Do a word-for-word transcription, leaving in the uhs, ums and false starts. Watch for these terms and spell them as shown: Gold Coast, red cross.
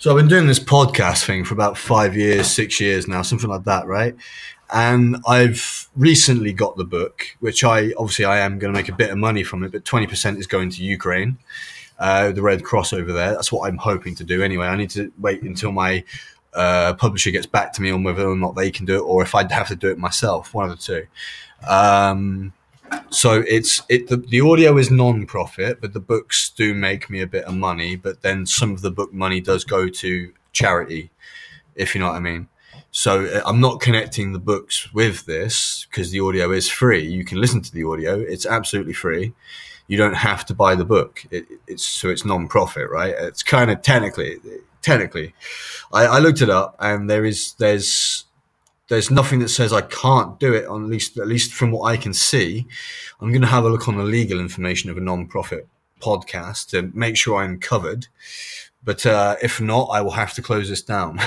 So I've been doing this podcast thing for about five years, six years now, something like that, right? And I've recently got the book, which I obviously I am going to make a bit of money from it, but twenty percent is going to Ukraine, uh, the Red Cross over there. That's what I'm hoping to do anyway. I need to wait until my uh, publisher gets back to me on whether or not they can do it, or if I'd have to do it myself, one of the two. Um, so it's it the, the audio is non-profit, but the books do make me a bit of money, but then some of the book money does go to charity, if you know what I mean. So I'm not connecting the books with this because the audio is free. You can listen to the audio. It's absolutely free. You don't have to buy the book. It, it's so it's non-profit, right? It's kind of technically, technically I, I looked it up, and there is, there's, there's nothing that says I can't do it, on at least, at least from what I can see. I'm going to have a look on the legal information of a non-profit podcast to make sure I'm covered. But uh, if not, I will have to close this down.